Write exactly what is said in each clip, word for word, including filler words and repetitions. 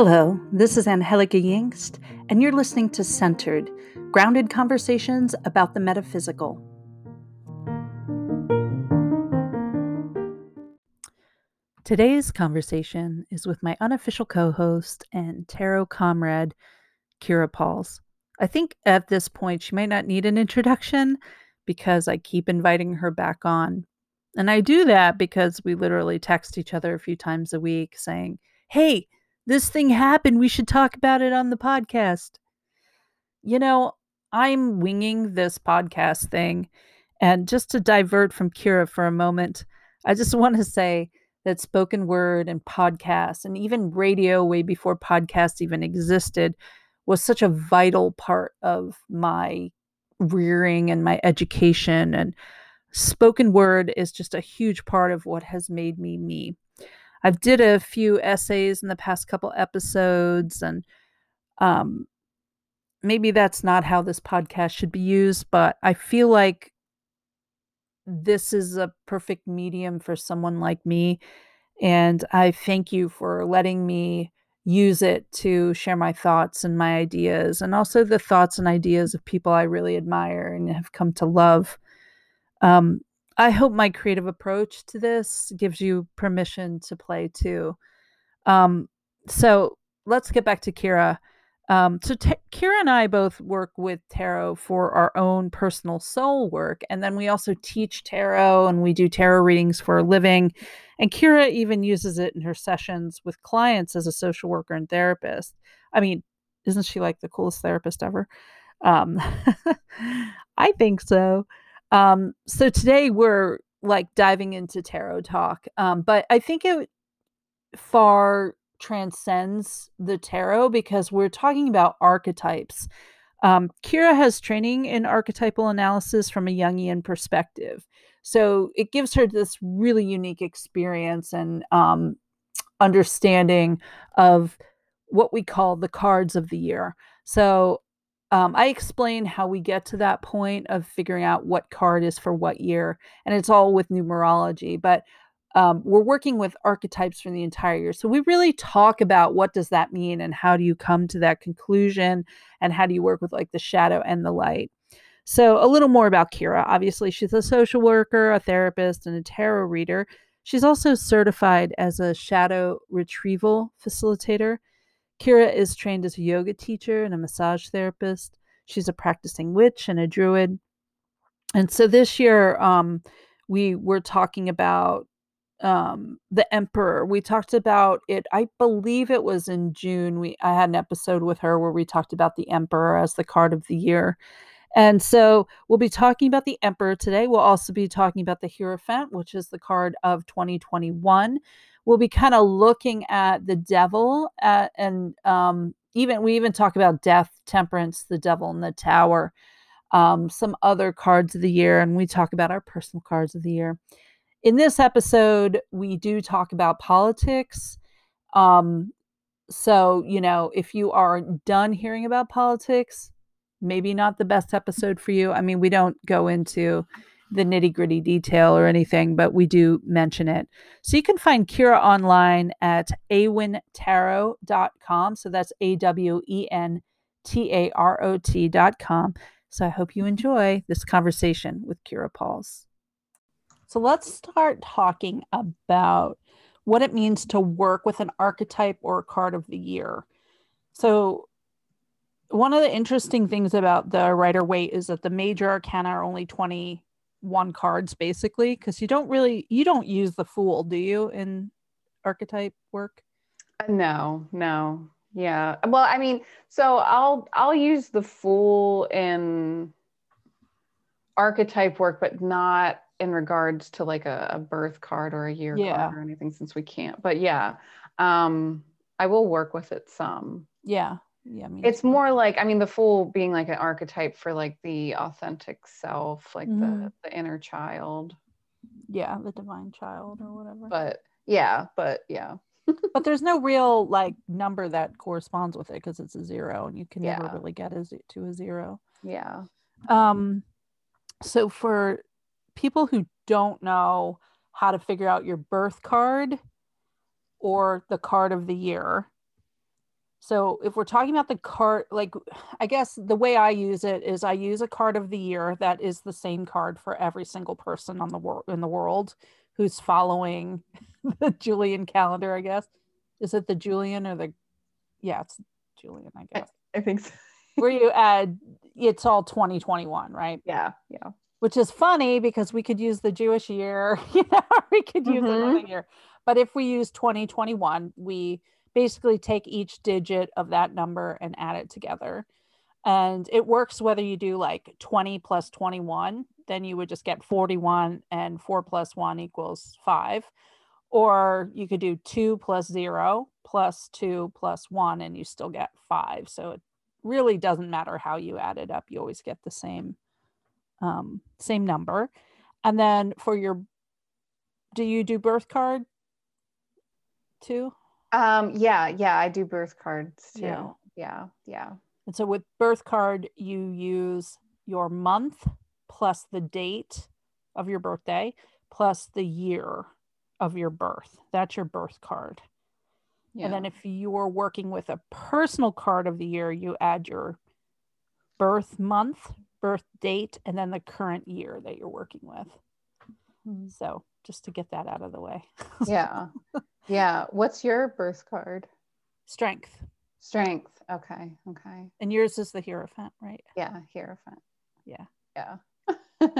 Hello, this is Angelica Yingst, and you're listening to Centered, grounded conversations about the metaphysical. Today's conversation is with my unofficial co-host and tarot comrade, Kira Pauls. I think at this point she might not need an introduction because I keep inviting her back on. And I do that because we literally text each other a few times a week saying, hey, this thing happened. We should talk about it on the podcast. You know, I'm winging this podcast thing. And just to divert from Kira for a moment, I just want to say that spoken word and podcasts and even radio way before podcasts even existed was such a vital part of my rearing and my education. And spoken word is just a huge part of what has made me me. I've did a few essays in the past couple episodes, and um, maybe that's not how this podcast should be used, but I feel like this is a perfect medium for someone like me, and I thank you for letting me use it to share my thoughts and my ideas, and also the thoughts and ideas of people I really admire and have come to love. Um, I hope my creative approach to this gives you permission to play too. Um, so let's get back to Kira. Um, so t- Kira and I both work with tarot for our own personal soul work. And then we also teach tarot and we do tarot readings for a living. And Kira even uses it in her sessions with clients as a social worker and therapist. I mean, isn't she like the coolest therapist ever? Um, I think so. Um, so today we're like diving into tarot talk, um, but I think it far transcends the tarot because we're talking about archetypes. Um, Kira has training in archetypal analysis from a Jungian perspective. So it gives her this really unique experience and um, understanding of what we call the cards of the year. So Um, I explain how we get to that point of figuring out what card is for what year, and it's all with numerology, but um, we're working with archetypes from the entire year. So we really talk about what does that mean and how do you come to that conclusion and how do you work with like the shadow and the light. So a little more about Kira. Obviously, she's a social worker, a therapist, and a tarot reader. She's also certified as a shadow retrieval facilitator. Kira is trained as a yoga teacher and a massage therapist. She's a practicing witch and a druid. And so this year, um, we were talking about um, the emperor. We talked about it, I believe it was in June. We I had an episode with her where we talked about the emperor as the card of the year. And so we'll be talking about the emperor today. We'll also be talking about the Hierophant, which is the card of twenty twenty-one. We'll be kind of looking at the devil at, and um, even we even talk about death, temperance, the devil, and the tower, um, some other cards of the year. And we talk about our personal cards of the year. In this episode, we do talk about politics. Um, so, you know, if you are done hearing about politics, maybe not the best episode for you. I mean, we don't go into the nitty-gritty detail or anything, but we do mention it. So you can find Kira online at awen tarot dot com. So that's A W E N T A R O T dot com. So I hope you enjoy this conversation with Kira Pauls. So let's start talking about what it means to work with an archetype or a card of the year. So one of the interesting things about the Rider Waite is that the major arcana are only twenty-one cards, basically, because you don't really, you don't use the Fool, do you, in archetype work? No, no. Yeah. Well, I mean, so I'll, I'll use the Fool in archetype work, but not in regards to like a, a birth card or a year yeah. card or anything, since we can't. But yeah, um, I will work with it some. Yeah. Yeah, me it's too. More like, I mean, the Fool being like an archetype for like the authentic self, like mm-hmm. the, the inner child. Yeah, the divine child or whatever. But yeah, but yeah. But there's no real like number that corresponds with it because it's a zero and you can yeah. never really get it to a zero. Yeah. Um. So for people who don't know how to figure out your birth card or the card of the year, So if we're talking about the card, like, I guess the way I use it is I use a card of the year that is the same card for every single person on the wor- in the world who's following the Julian calendar, I guess. Is it the Julian or the, yeah, it's Julian, I guess. I, I think so. Where you add, it's all twenty twenty-one, right? Yeah, yeah. Which is funny because we could use the Jewish year, you know, we could use mm-hmm. another year. But if we use twenty twenty-one, we basically take each digit of that number and add it together. And it works whether you do like twenty plus twenty-one, then you would just get forty-one, and four plus one equals five. Or you could do two plus zero plus two plus one, and you still get five. So it really doesn't matter how you add it up. You always get the same, um, same number. And then for your, do you do birth card too? Um, yeah, yeah, I do birth cards too. Yeah. yeah, yeah. And so with birth card, you use your month plus the date of your birthday plus the year of your birth. That's your birth card. Yeah. And then if you are working with a personal card of the year, you add your birth month, birth date, and then the current year that you're working with. Mm-hmm. So just to get that out of the way. Yeah. Yeah. What's your birth card? Strength. Strength. Okay. Okay. And yours is the Hierophant, right? Yeah. Hierophant. Yeah. Yeah.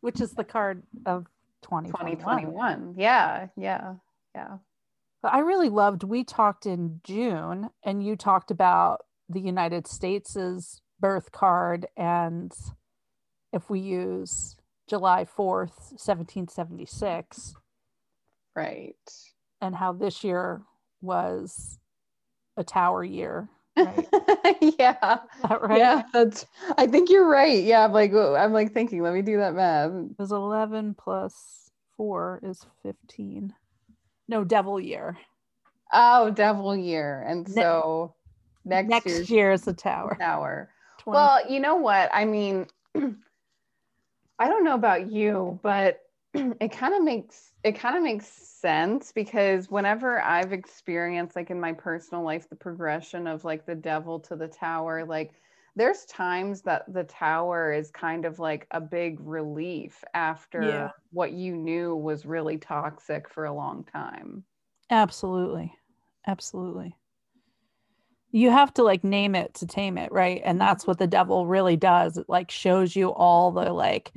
Which is the card of twenty twenty-one. Yeah. Yeah. Yeah. But I really loved, we talked in June and you talked about the United States's birth card. And if we use July fourth, seventeen seventy-six. Right. And how this year was a tower year. Right? Yeah. That right? Yeah, that's, I think you're right. Yeah, I'm like, I'm like thinking, let me do that math. Because eleven plus four is fifteen. No, devil year. Oh, devil year. And so ne- next, next year is the tower. Tower. twenty. Well, you know what? I mean, I don't know about you, but it kind of makes it kind of makes sense, because whenever I've experienced, like in my personal life, the progression of like the devil to the tower, like there's times that the tower is kind of like a big relief after yeah. what you knew was really toxic for a long time. Absolutely. Absolutely. You have to like name it to tame it, right? And that's what the devil really does. It like shows you all the like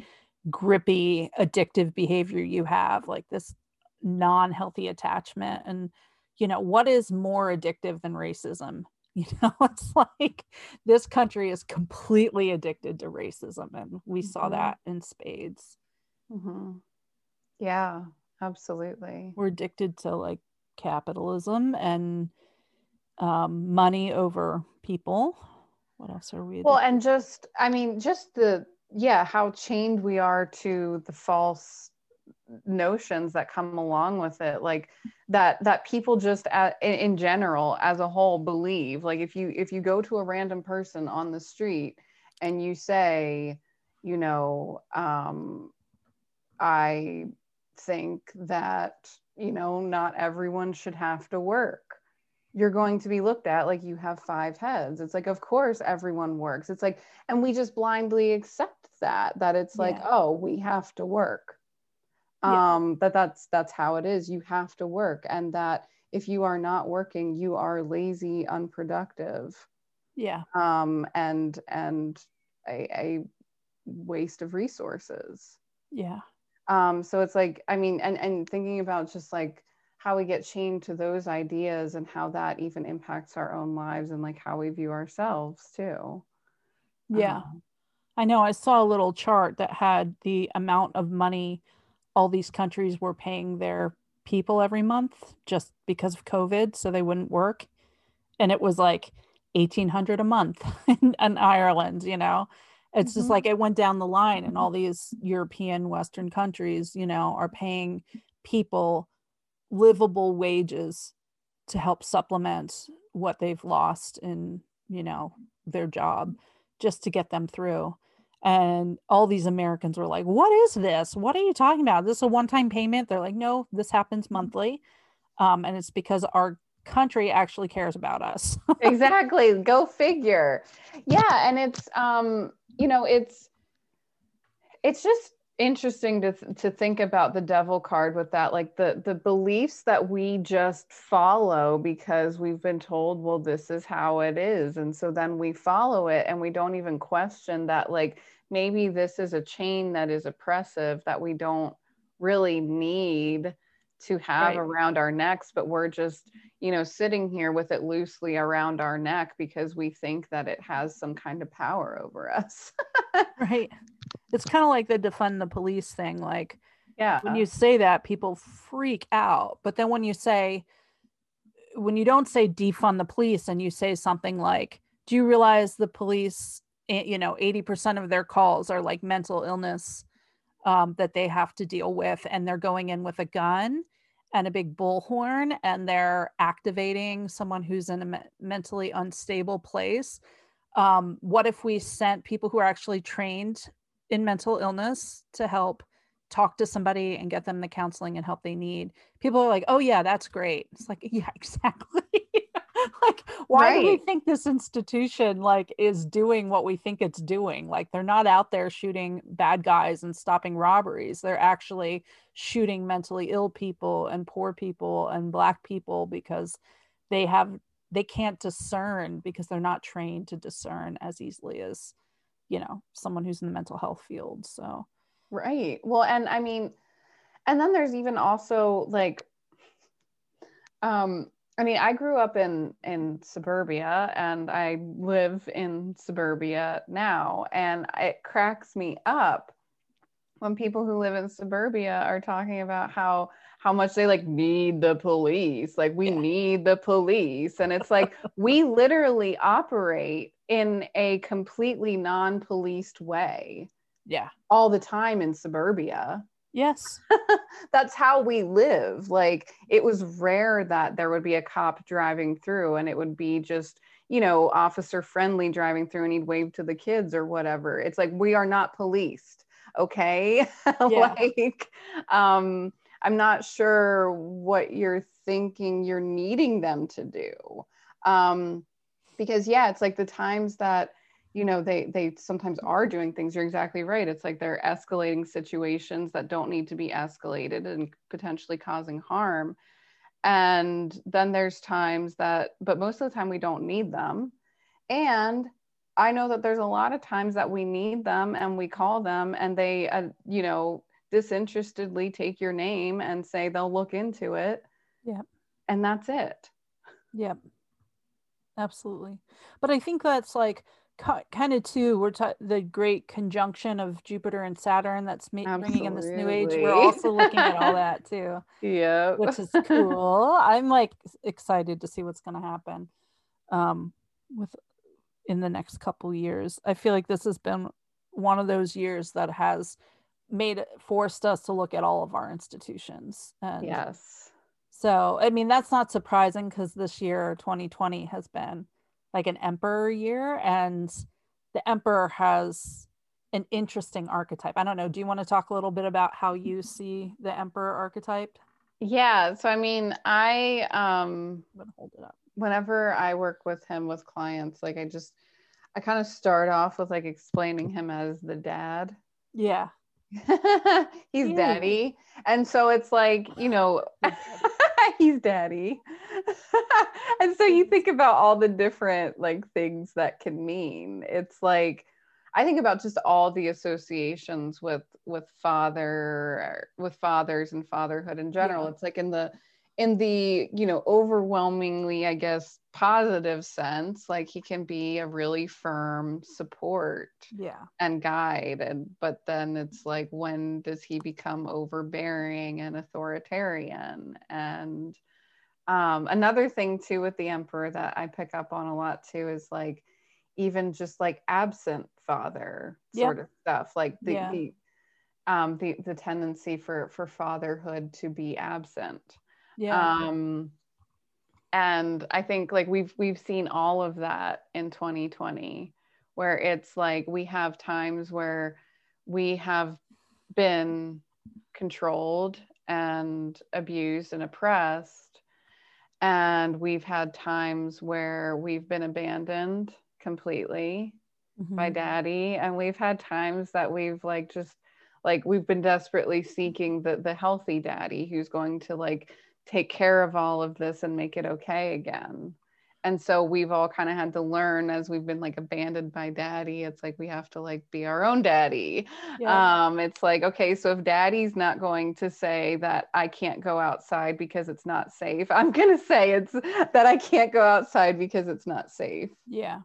grippy, addictive behavior you have, like this non-healthy attachment. And, you know, what is more addictive than racism? You know, it's like this country is completely addicted to racism. And we mm-hmm. saw that in spades. Mm-hmm. Yeah, absolutely. We're addicted to like capitalism and um, money over people. What else are we? Well, addicted? And just, I mean, just the, yeah, how chained we are to the false notions that come along with it, like that that people just at, in general as a whole believe. Like if you if you go to a random person on the street and you say, you know, um I think that, you know, not everyone should have to work, you're going to be looked at like you have five heads. It's like, of course everyone works. It's like, and we just blindly accept that, that it's like, yeah. oh, we have to work. Yeah. Um, but that's, that's how it is. You have to work. And that if you are not working, you are lazy, unproductive. Yeah. Um, and, and a, a waste of resources. Yeah. Um, so it's like, I mean, and, and thinking about just like, how we get chained to those ideas and how that even impacts our own lives and like how we view ourselves too. Yeah. Um, I know I saw a little chart that had the amount of money all these countries were paying their people every month just because of COVID, so they wouldn't work. And it was like eighteen hundred a month in, in Ireland, you know. It's mm-hmm. just like it went down the line, and all these European Western countries, you know, are paying people livable wages to help supplement what they've lost in, you know, their job, just to get them through. And all these Americans were like, what is this? What are you talking about? Is this a one-time payment? They're like, no, this happens monthly. Um, and it's because our country actually cares about us. Exactly. Go figure. Yeah. And it's, um, you know, it's, it's just interesting to, th- to think about the devil card with that, like the, the beliefs that we just follow because we've been told, well, this is how it is. And so then we follow it and we don't even question that, like, maybe this is a chain that is oppressive that we don't really need to have right. around our necks, but we're just, you know, sitting here with it loosely around our neck because we think that it has some kind of power over us. Right. It's kind of like the defund the police thing. Like, yeah, when you say that, people freak out. But then when you say, when you don't say defund the police and you say something like, do you realize the police, you know, eighty percent of their calls are like mental illness um, that they have to deal with, and they're going in with a gun and a big bullhorn and they're activating someone who's in a me- mentally unstable place. Um, what if we sent people who are actually trained in mental illness to help talk to somebody and get them the counseling and help they need? People are like, oh yeah, that's great. It's like, yeah, exactly. Like, why right. do we think this institution like is doing what we think it's doing? Like, they're not out there shooting bad guys and stopping robberies. They're actually shooting mentally ill people and poor people and Black people because they have, they can't discern because they're not trained to discern as easily as, you know, someone who's in the mental health field. So, right. Well, and I mean, and then there's even also like, um, I mean, I grew up in, in suburbia and I live in suburbia now, and it cracks me up when people who live in suburbia are talking about how, how much they like need the police, like we yeah. need the police. And it's like, we literally operate in a completely non-policed way. Yeah. All the time in suburbia. Yes. That's how we live. Like, it was rare that there would be a cop driving through, and it would be just, you know, officer friendly driving through, and he'd wave to the kids or whatever. It's like, we are not policed. Okay. Yeah. Like, um, I'm not sure what you're thinking you're needing them to do. Um, because yeah, it's like the times that, you know, they they sometimes are doing things, you're exactly right. It's like they're escalating situations that don't need to be escalated and potentially causing harm. And then there's times that, but most of the time we don't need them. And I know that there's a lot of times that we need them and we call them and they, uh, you know, disinterestedly take your name and say they'll look into it. Yeah. And that's it. Yeah, absolutely. But I think that's like, kind of too, we're t- the great conjunction of Jupiter and Saturn that's ma- bringing in this new age. We're also looking at all that too. Yeah, which is cool. I'm like excited to see what's going to happen um, with in the next couple years. I feel like this has been one of those years that has made forced us to look at all of our institutions. And yes. So I mean, that's not surprising because this year, twenty twenty, has been like an emperor year, and the emperor has an interesting archetype. I don't know. Do you want to talk a little bit about how you see the emperor archetype? Yeah. So, I mean, I, um, I'm gonna hold it up. Whenever I work with him with clients, like I just, I kind of start off with like explaining him as the dad. Yeah. He's yeah. daddy. And so it's like, you know, he's daddy. And so you think about all the different like things that can mean. It's like, I think about just all the associations with with father, with fathers and fatherhood in general. Yeah. It's like in the in the, you know, overwhelmingly, I guess, positive sense, like he can be a really firm support yeah. and guide. And, but then it's like, when does he become overbearing and authoritarian? And um, another thing too, with the emperor that I pick up on a lot too, is like, even just like absent father yeah. sort of stuff, like the, yeah. the, um, the, the tendency for, for fatherhood to be absent. Yeah. Um, and I think like we've, we've seen all of that in twenty twenty, where it's like, we have times where we have been controlled and abused and oppressed. And we've had times where we've been abandoned completely mm-hmm. by daddy. And we've had times that we've like, just like, we've been desperately seeking the, the healthy daddy who's going to like take care of all of this and make it okay again. And so we've all kind of had to learn as we've been like abandoned by daddy, it's like, we have to like be our own daddy. Yeah. Um, it's like, okay, so if daddy's not going to say that I can't go outside because it's not safe, I'm going to say it's that I can't go outside because it's not safe. Yeah.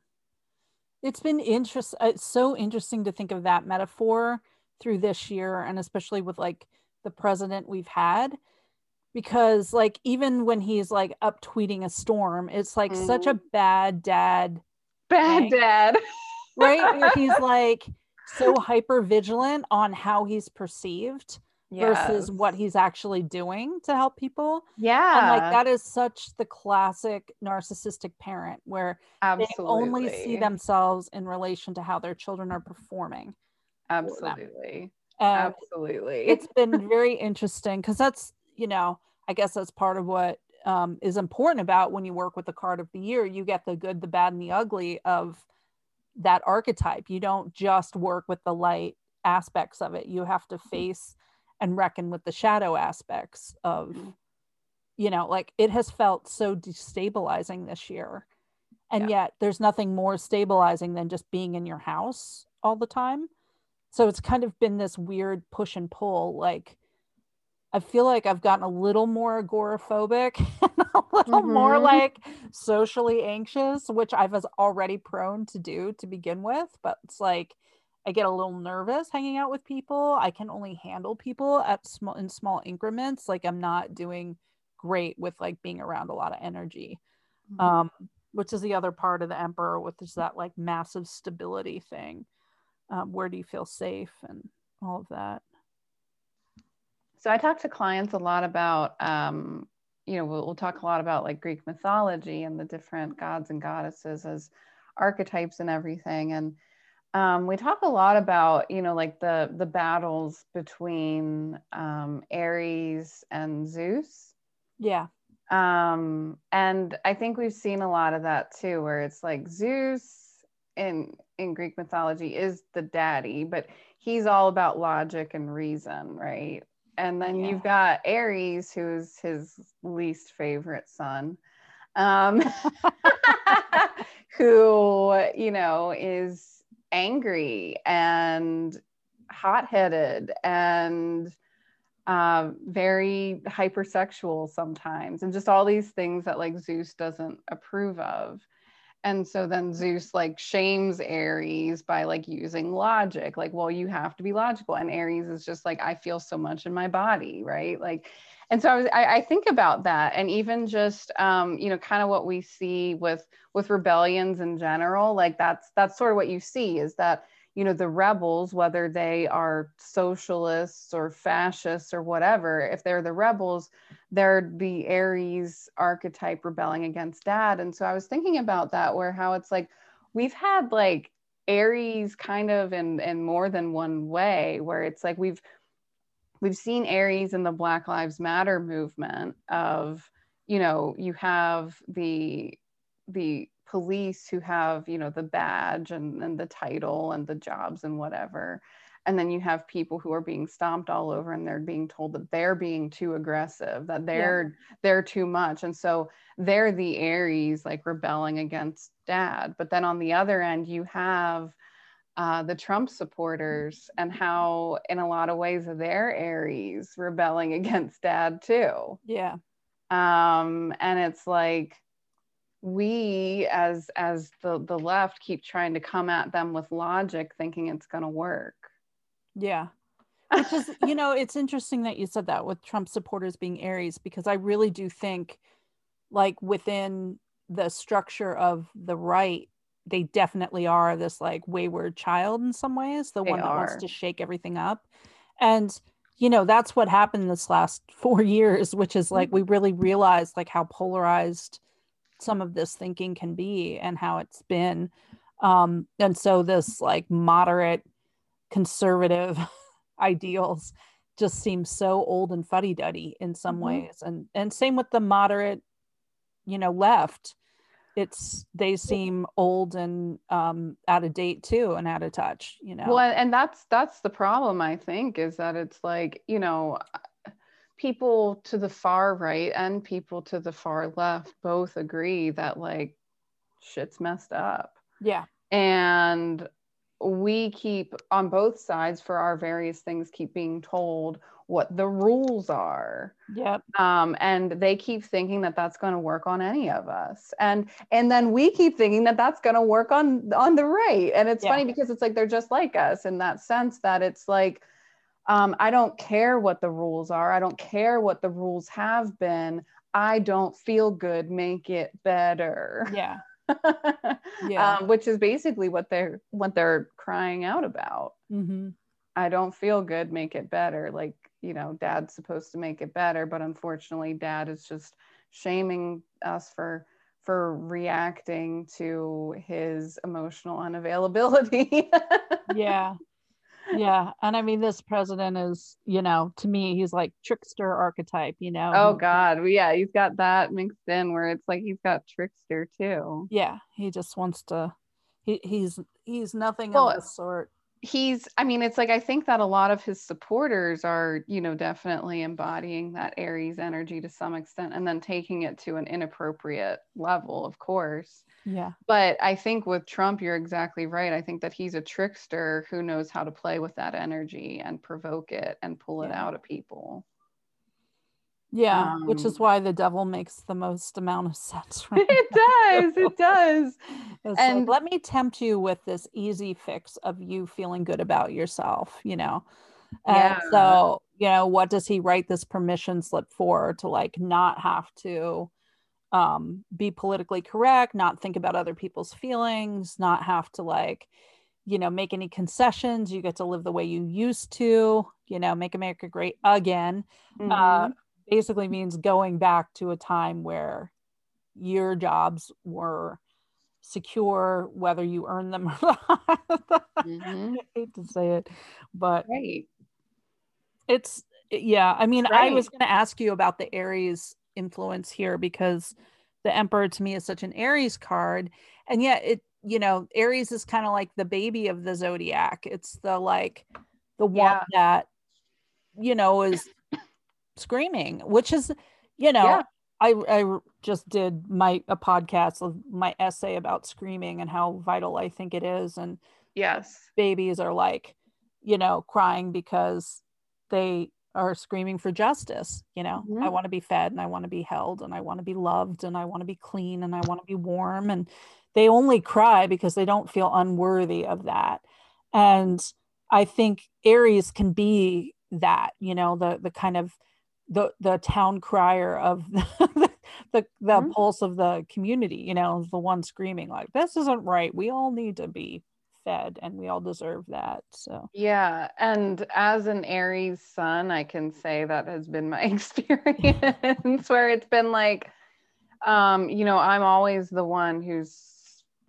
It's been interest. It's so interesting to think of that metaphor through this year. And especially with like the president we've had, because like, even when he's like up tweeting a storm, it's like mm. such a bad dad, bad thing, dad, right? Where he's like so hyper vigilant on how he's perceived yes. versus what he's actually doing to help people. Yeah. And like, that is such the classic narcissistic parent where Absolutely. They only see themselves in relation to how their children are performing. Absolutely. Um, Absolutely. It's been very interesting because that's, you know, I guess that's part of what um, is important about when you work with the card of the year. You get the good, the bad, and the ugly of that archetype. You don't just work with the light aspects of it. You have to face and reckon with the shadow aspects of, you know, like it has felt so destabilizing this year. And yeah. yet there's nothing more stabilizing than just being in your house all the time. So it's kind of been this weird push and pull, like, I feel like I've gotten a little more agoraphobic and a little mm-hmm. more like socially anxious, which I was already prone to do to begin with. But it's like, I get a little nervous hanging out with people. I can only handle people at small in small increments. Like I'm not doing great with like being around a lot of energy, mm-hmm. um, which is the other part of the Emperor, which is that like massive stability thing. Um, where do you feel safe and all of that? So I talk to clients a lot about, um, you know, we'll, we'll talk a lot about like Greek mythology and the different gods and goddesses as archetypes and everything. And um, we talk a lot about, you know, like the the battles between um, Ares and Zeus. Yeah. Um, and I think we've seen a lot of that too, where it's like Zeus in in Greek mythology is the daddy, but he's all about logic and reason, right? And then yeah. you've got Ares, who's his least favorite son, um, who, you know, is angry and hot-headed and uh, very hypersexual sometimes, and just all these things that like Zeus doesn't approve of. And so then Zeus like shames Ares by like using logic, like, well, you have to be logical. And Ares is just like, I feel so much in my body, right? Like, and so I, was, I, I think about that, and even just, um, you know, kind of what we see with, with rebellions in general, like that's, that's sort of what you see is that, you know, the rebels, whether they are socialists or fascists or whatever, if they're the rebels, they're the Aries archetype rebelling against dad. And so I was thinking about that, where how it's like, we've had like Aries kind of in, in more than one way, where it's like, we've, we've seen Aries in the Black Lives Matter movement of, you know, you have the, the police who have, you know, the badge and, and the title and the jobs and whatever. And then you have people who are being stomped all over, and they're being told that they're being too aggressive, that they're yeah. they're too much. And so they're the Aries like rebelling against dad. But then on the other end, you have uh, the Trump supporters, and how in a lot of ways they're Aries rebelling against dad too. Yeah. Um, and it's like, we as as the, the left keep trying to come at them with logic, thinking it's going to work. Yeah. Which is, you know, it's interesting that you said that with Trump supporters being Aries, because I really do think like within the structure of the right, they definitely are this like wayward child in some ways, the they one that are. Wants to shake everything up. And, you know, that's what happened this last four years, which is like, we really realized like how polarized some of this thinking can be and how it's been. Um, and so this like moderate conservative ideals just seem so old and fuddy-duddy in some mm-hmm. ways. And and same with the moderate you know, left, it's, they seem old and um, out of date too, and out of touch, you know? Well, and that's, that's the problem, I think, is that it's like, you know, people to the far right and people to the far left both agree that like shit's messed up. Yeah. And we keep on both sides for our various things, keep being told what the rules are. Yep. Um, and they keep thinking that that's going to work on any of us. And, and then we keep thinking that that's going to work on, on the right. And it's yeah. funny because it's like, they're just like us in that sense that it's like, um, I don't care what the rules are. I don't care what the rules have been. I don't feel good. Make it better. Yeah. yeah. Um, which is basically what they're what they're crying out about. Mm-hmm. I don't feel good, make it better. Like, you know, dad's supposed to make it better, but unfortunately dad is just shaming us for for reacting to his emotional unavailability. yeah yeah and I mean, this president is, you know, to me he's like trickster archetype, you know? Oh god, yeah, he's got that mixed in where it's like he's got trickster too. Yeah, he just wants to, he, he's he's nothing well, of the sort. He's, I mean, it's like, I think that a lot of his supporters are, you know, definitely embodying that Aries energy to some extent and then taking it to an inappropriate level, of course. Yeah. But I think with Trump, you're exactly right. I think that he's a trickster who knows how to play with that energy and provoke it and pull it yeah. out of people. Yeah, um, which is why the devil makes the most amount of sense. Right it now. does, it does. It's and like, let me tempt you with this easy fix of you feeling good about yourself, you know? And yeah. so, you know, what does he write this permission slip for, to like not have to um, be politically correct, not think about other people's feelings, not have to like, you know, make any concessions. You get to live the way you used to, you know, make America great again. Mm-hmm. Uh, basically means going back to a time where your jobs were secure, whether you earned them or not. Mm-hmm. I hate to say it, but right. it's, yeah, I mean, right. I was going to ask you about the Aries influence here, because the Emperor to me is such an Aries card. And yet it, you know, Aries is kind of like the baby of the Zodiac. It's the, like the one yeah. that, you know, is screaming, which is, you know, yeah. I I just did my a podcast of my essay about screaming and how vital I think it is. And yes, babies are like, you know, crying because they are screaming for justice. You know, mm-hmm. I want to be fed and I want to be held and I want to be loved and I want to be clean and I want to be warm. And they only cry because they don't feel unworthy of that. And I think Aries can be that, you know, the the kind of the the town crier of the the, the mm-hmm. pulse of the community, you know, the one screaming like, this isn't right, we all need to be fed and we all deserve that. So yeah, and as an Aries son, I can say that has been my experience where it's been like, um you know, I'm always the one who's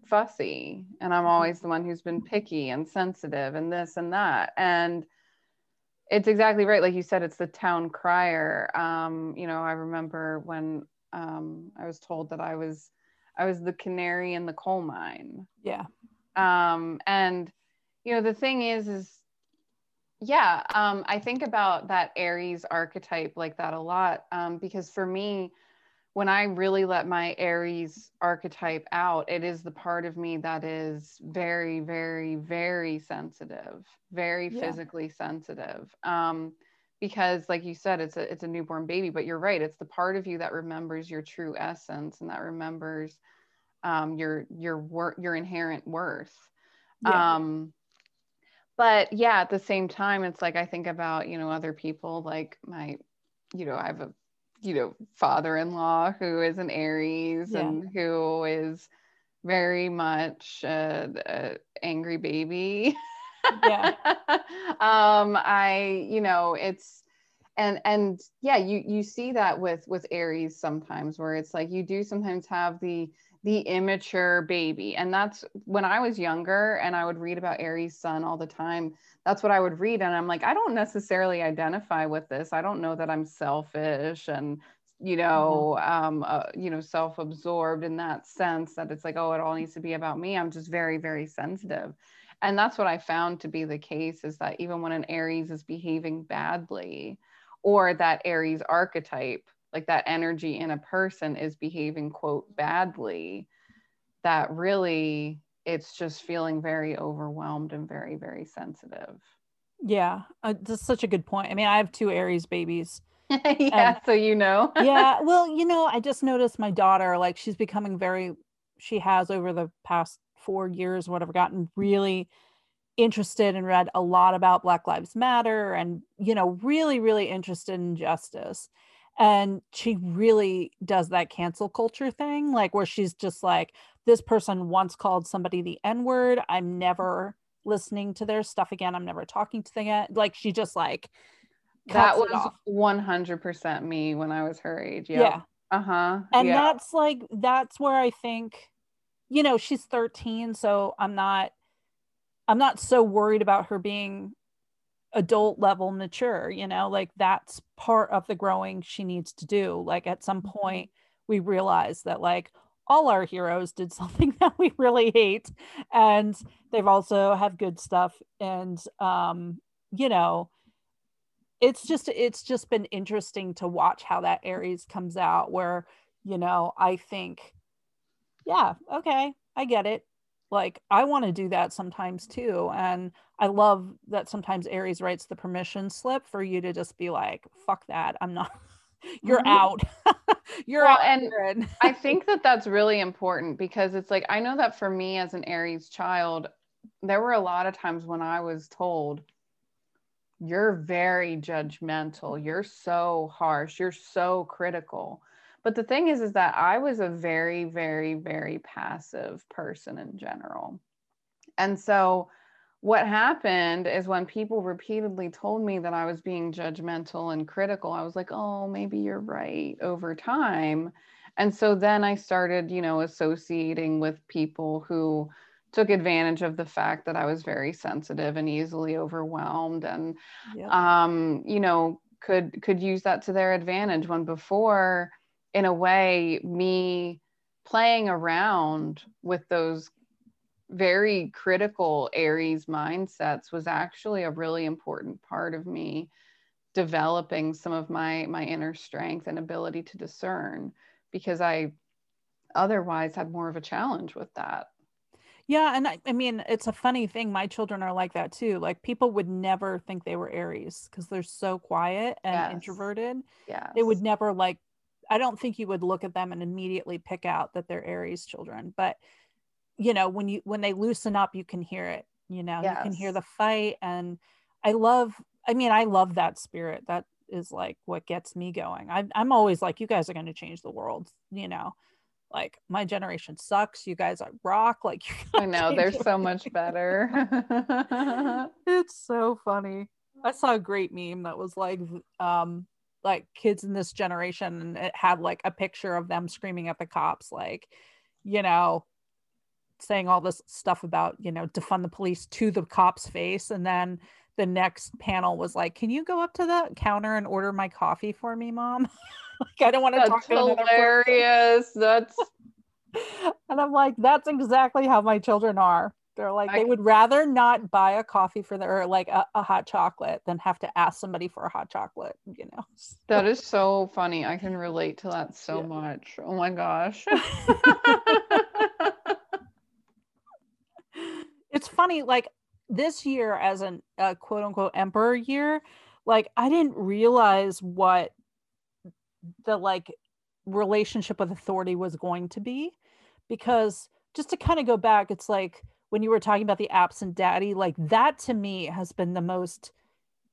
fussy and I'm always the one who's been picky and sensitive and this and that. And it's exactly right. Like you said, it's the town crier. Um, you know, I remember when um, I was told that I was, I was the canary in the coal mine. Yeah. Um, and, you know, the thing is, is, yeah, um, I think about that Aries archetype like that a lot. Um, because for me, when I really let my Aries archetype out, it is the part of me that is very, very, very sensitive, very yeah. physically sensitive. Um, because like you said, it's a, it's a newborn baby, but you're right. It's the part of you that remembers your true essence and that remembers um, your, your work, your inherent worth. Yeah. Um, but yeah, at the same time, it's like, I think about, you know, other people like my, you know, I have a, you know, father-in-law who is an Aries yeah. and who is very much an angry baby. Yeah. um, I, you know, it's, and, and yeah, you, you see that with, with Aries sometimes where it's like, you do sometimes have the, the immature baby. And that's when I was younger and I would read about Aries sun all the time. That's what I would read. And I'm like, I don't necessarily identify with this. I don't know that I'm selfish and you know, mm-hmm. um, uh, you know, self-absorbed in that sense that it's like, oh, it all needs to be about me. I'm just very, very sensitive. And that's what I found to be the case, is that even when an Aries is behaving badly, or that Aries archetype, like that energy in a person is behaving, quote, badly, that really it's just feeling very overwhelmed and very, very sensitive. Yeah, uh, that's such a good point. I mean, I have two Aries babies. Yeah, and, so you know. Yeah, well, you know, I just noticed my daughter, like she's becoming very, she has over the past four years, whatever, gotten really interested and read a lot about Black Lives Matter and, you know, really, really interested in justice. And she really does that cancel culture thing, like where she's just like, this person once called somebody the N-word. I'm never listening to their stuff again. I'm never talking to them again. Like she just like, that was one hundred percent me when I was her age. Yep. Yeah. Uh-huh. And yeah. that's like, that's where I think, you know, she's thirteen, so I'm not, I'm not so worried about her being adult level mature, you know, like that's part of the growing she needs to do. Like at some point we realize that like all our heroes did something that we really hate, and they've also have good stuff. And, um, you know, it's just, it's just been interesting to watch how that Aries comes out where, you know, I think, yeah, okay, I get it. Like I want to do that sometimes too. And I love that sometimes Aries writes the permission slip for you to just be like, fuck that. I'm not, you're mm-hmm. out. You're well, out. And I think that that's really important, because it's like, I know that for me as an Aries child, there were a lot of times when I was told, you're very judgmental, you're so harsh, you're so critical. But the thing is, is that I was a very, very, very passive person in general. And so what happened is when people repeatedly told me that I was being judgmental and critical, I was like, oh, maybe you're right, over time. And so then I started, you know, associating with people who took advantage of the fact that I was very sensitive and easily overwhelmed and, yep. um, you know, could, could use that to their advantage, when before, in a way, me playing around with those very critical Aries mindsets was actually a really important part of me developing some of my, my inner strength and ability to discern, because I otherwise had more of a challenge with that. Yeah. And I, I mean, it's a funny thing. My children are like that too. Like people would never think they were Aries because they're so quiet and yes. introverted. Yeah. They would never like, I don't think you would look at them and immediately pick out that they're Aries children, but you know, when you, when they loosen up, you can hear it, you know, yes. you can hear the fight. And I love, I mean, I love that spirit. That is like what gets me going. I, I'm always like, you guys are going to change the world, you know, like my generation sucks. You guys are rock. Like, I know they're so much better. It's so funny. I saw a great meme that was like, um, like kids in this generation, and it had like a picture of them screaming at the cops, like, you know, saying all this stuff about, you know, defund the police to the cop's face. And then the next panel was like, can you go up to the counter and order my coffee for me, mom? Like, I don't want to talk to another person. Hilarious. That's and I'm like, that's exactly how my children are. They're like, I they would rather not buy a coffee for their, or like a, a hot chocolate than have to ask somebody for a hot chocolate, you know? So. That is so funny. I can relate to that so yeah. much. Oh my gosh. It's funny. Like this year as an uh, quote unquote emperor year, like I didn't realize what the like relationship with authority was going to be, because just to kind of go back, it's like, when you were talking about the absent daddy, like that to me has been the most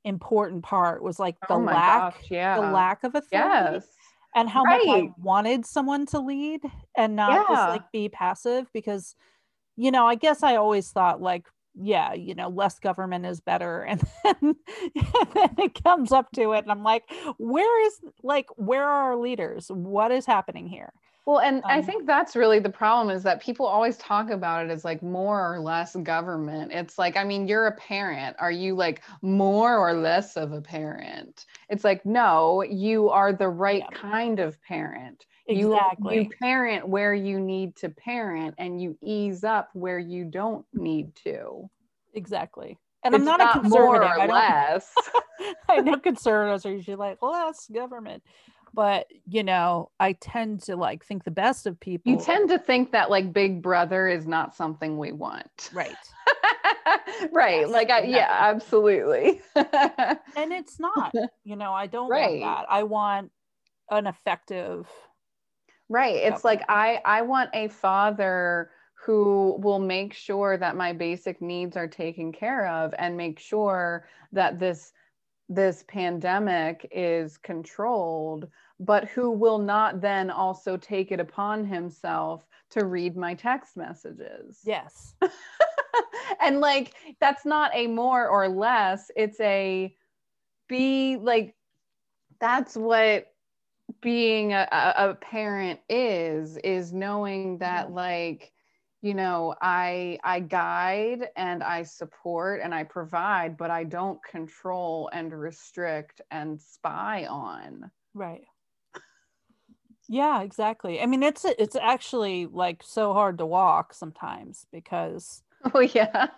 important part, was like the oh lack, gosh, yeah. the lack of authority yes. and how right. much I wanted someone to lead and not yeah. just like be passive, because, you know, I guess I always thought like, yeah, you know, less government is better. And then, and then it comes up to it and I'm like, where is like, where are our leaders? What is happening here? Well, and um, I think that's really the problem, is that people always talk about it as like more or less government. It's like, I mean, you're a parent. Are you like more or less of a parent? It's like, no, you are the right yeah. kind of parent. Exactly. You, you parent where you need to parent, and you ease up where you don't need to. Exactly. And it's I'm not, not a conservative. More or I less. I know conservatives are usually like less government. But, you know, I tend to like think the best of people. You tend to think that like Big Brother is not something we want. Right. Right. Yes, like, I, yeah, absolutely. And it's not, you know, I don't right. want that. I want an effective. Right. It's government. Like, I, I want a father who will make sure that my basic needs are taken care of and make sure that this this pandemic is controlled, but who will not then also take it upon himself to read my text messages. Yes. And like, that's not a more or less, it's a be like, that's what being a, a parent is, is knowing that mm-hmm. like, you know, I I guide and I support and I provide, but I don't control and restrict and spy on. Right. Yeah, exactly. I mean, it's it's actually like so hard to walk sometimes because. Oh yeah.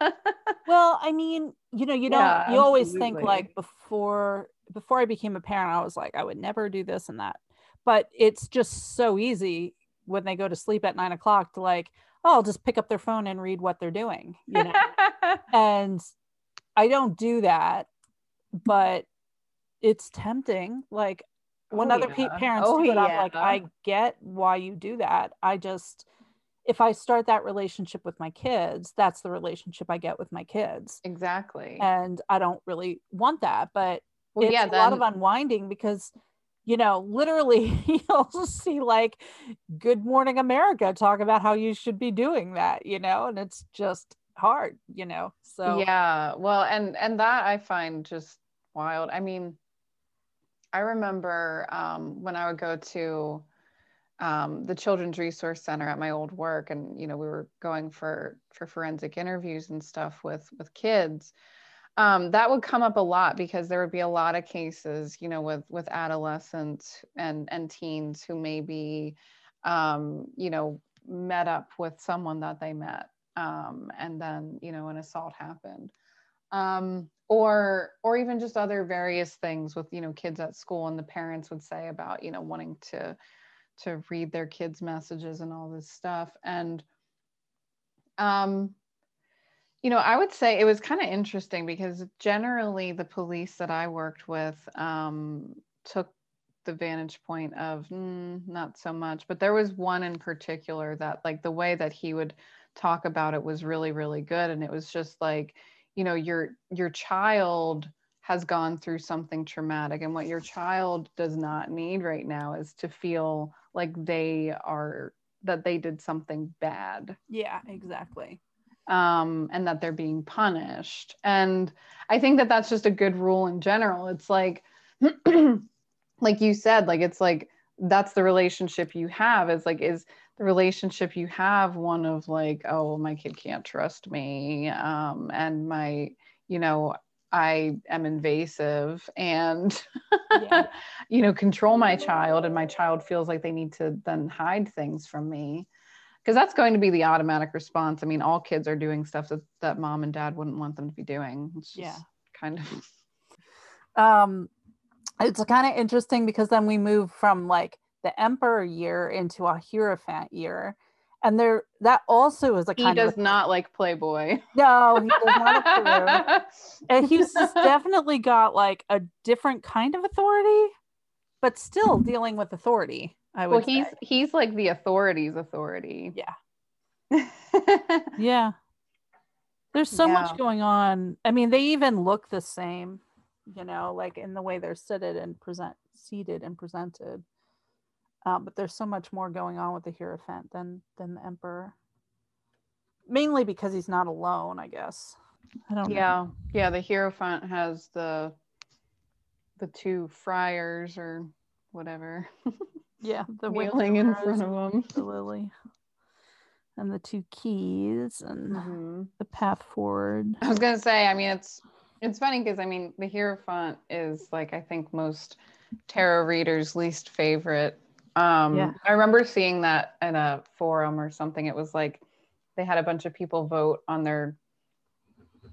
Well, I mean, you know, you don't. Yeah, you always absolutely. Think like before before I became a parent, I was like, I would never do this and that, but it's just so easy when they go to sleep at nine o'clock to like. Oh, I'll just pick up their phone and read what they're doing, you know? And I don't do that, but it's tempting. Like when oh, other yeah. pe- parents oh, do it, yeah. I'm like, I get why you do that. I just, if I start that relationship with my kids, that's the relationship I get with my kids. Exactly. And I don't really want that, but well, it's yeah, then- a lot of unwinding because you know, literally, you'll see like Good Morning America talk about how you should be doing that, you know, and it's just hard, you know, so. Yeah, well, and, and that I find just wild. I mean, I remember um, when I would go to um, the Children's Resource Center at my old work and, you know, we were going for, for forensic interviews and stuff with, with kids. Um, that would come up a lot because there would be a lot of cases, you know, with, with adolescents and, and teens who maybe, um, you know, met up with someone that they met um, and then, you know, an assault happened um, or, or even just other various things with, you know, kids at school and the parents would say about, you know, wanting to, to read their kids' messages and all this stuff. And, um, you know, I would say it was kind of interesting because generally the police that I worked with um, took the vantage point of mm, not so much, but there was one in particular that like the way that he would talk about it was really, really good. And it was just like, you know, your, your child has gone through something traumatic and what your child does not need right now is to feel like they are, that they did something bad. Yeah, exactly. Um, and that they're being punished. And I think that that's just a good rule in general. It's like, like you said, like, it's like, that's the relationship you have is like, is the relationship you have one of like, oh, my kid can't trust me. Um, and my, you know, I am invasive and, yeah. you know, control my child and my child feels like they need to then hide things from me. Because that's going to be the automatic response. I mean, all kids are doing stuff that, that mom and dad wouldn't want them to be doing. It's just yeah. kind of. Um, it's kind of interesting because then we move from like the emperor year into a hierophant year. And there, that also is a kind of. He does not like Playboy. No, he does not like Playboy. And he's definitely got like a different kind of authority, but still dealing with authority. I would well, he's say. He's like the authority's authority. Yeah. Yeah. There's so yeah. much going on. I mean, they even look the same, you know, like in the way they're seated and present, seated and presented. Um, but there's so much more going on with the Hierophant than than the Emperor. Mainly because he's not alone, I guess. I don't yeah. know. Yeah. Yeah. The Hierophant has the the two friars or whatever. Yeah, the wheeling in front of them, the lily and the two keys and mm-hmm. the path forward. I was gonna say, I mean, it's it's funny because I mean the Hierophant is like I think most tarot readers' least favorite. Um, yeah. I remember seeing that in a forum or something. It was like they had a bunch of people vote on their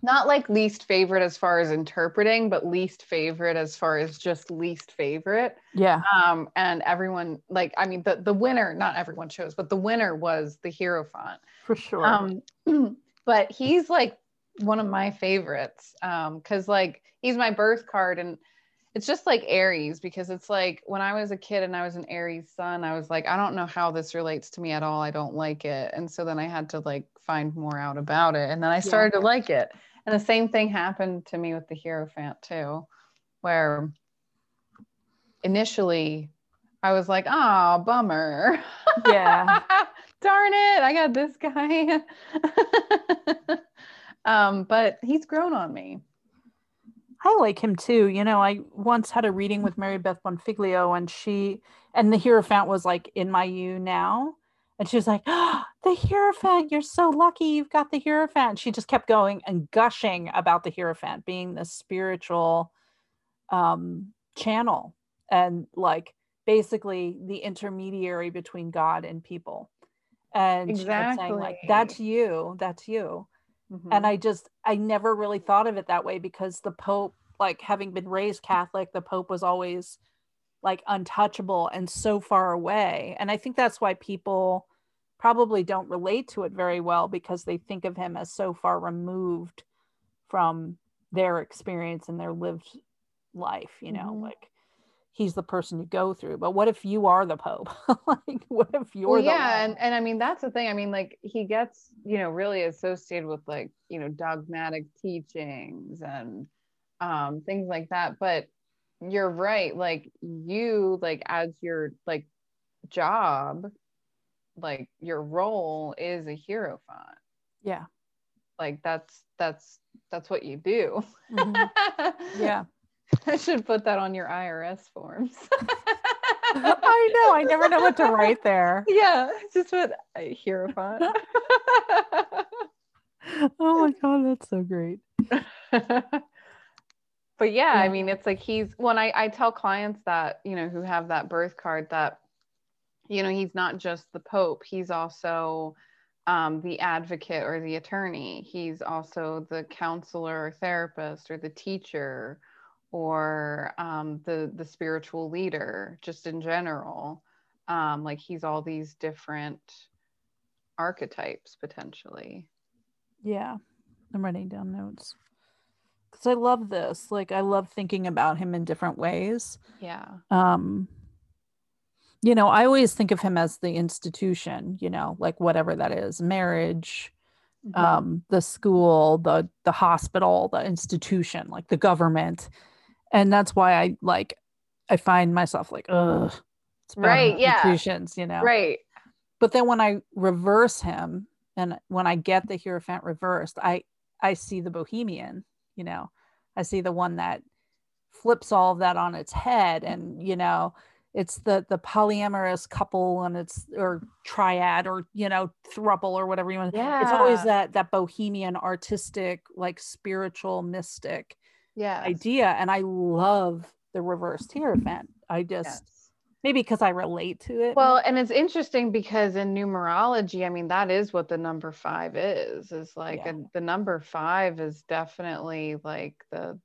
not like least favorite as far as interpreting, but least favorite as far as just least favorite. Yeah. Um, and everyone, like, I mean, the, the winner, not everyone chose, but the winner was the Hierophant. For sure. Um, but he's like one of my favorites. Um, 'cause like he's my birth card, and it's just like Aries, because it's like when I was a kid and I was an Aries sun, I was like, I don't know how this relates to me at all. I don't like it. And so then I had to like find more out about it. And then I started yeah. to like it. And the same thing happened to me with the Hierophant too, where initially I was like, oh, bummer. Yeah. Darn it. I got this guy. um, but he's grown on me. I like him too. You know, I once had a reading with Mary Beth Bonfiglio, and she, and the Hierophant was like in my you now. And she was like, oh, the Hierophant, you're so lucky you've got the Hierophant. She just kept going and gushing about the Hierophant being the spiritual um, channel and like basically the intermediary between God and people. And exactly. She kept saying like, that's you, that's you. Mm-hmm. And I just, I never really thought of it that way, because the Pope, like having been raised Catholic, the Pope was always like untouchable and so far away. And I think that's why people probably don't relate to it very well, because they think of him as so far removed from their experience and their lived life, you know, mm-hmm. like he's the person to go through. But what if you are the Pope? Like, what if you're well, the yeah, and, and I mean, that's the thing. I mean, like, he gets, you know, really associated with, like, you know, dogmatic teachings and um, things like that. But you're right. Like, you, like, as your, like, job, like, your role is a Hierophant. Yeah. Like, that's, that's, that's what you do. Mm-hmm. Yeah. I should put that on your I R S forms. I know. I never know what to write there. Yeah, just what I hear about. Oh my God, that's so great. But yeah, I mean, it's like he's, when I, I tell clients that, you know, who have that birth card, that, you know, he's not just the Pope. He's also um, the advocate or the attorney. He's also the counselor or therapist or the teacher, or um, the, the spiritual leader, just in general. Um, like he's all these different archetypes potentially. Yeah, I'm writing down notes. 'Cause I love this, like I love thinking about him in different ways. Yeah. Um, you know, I always think of him as the institution, you know, like whatever that is, marriage, mm-hmm. um, the school, the, the hospital, the institution, like the government. And that's why I like, I find myself like, ugh, it's right, yeah, you know, right. But then when I reverse him, and when I get the Hierophant reversed, I I see the Bohemian, you know, I see the one that flips all of that on its head, and you know, it's the the polyamorous couple, and it's or triad, or you know, thruple, or whatever you want. Yeah. It's always that that Bohemian, artistic, like spiritual, mystic. Yeah, idea. And I love the reversed Hierophant. I just yes. maybe because I relate to it. Well, and it's interesting because in numerology, I mean, that is what the number five is. Is like yeah. a, the number five is definitely like the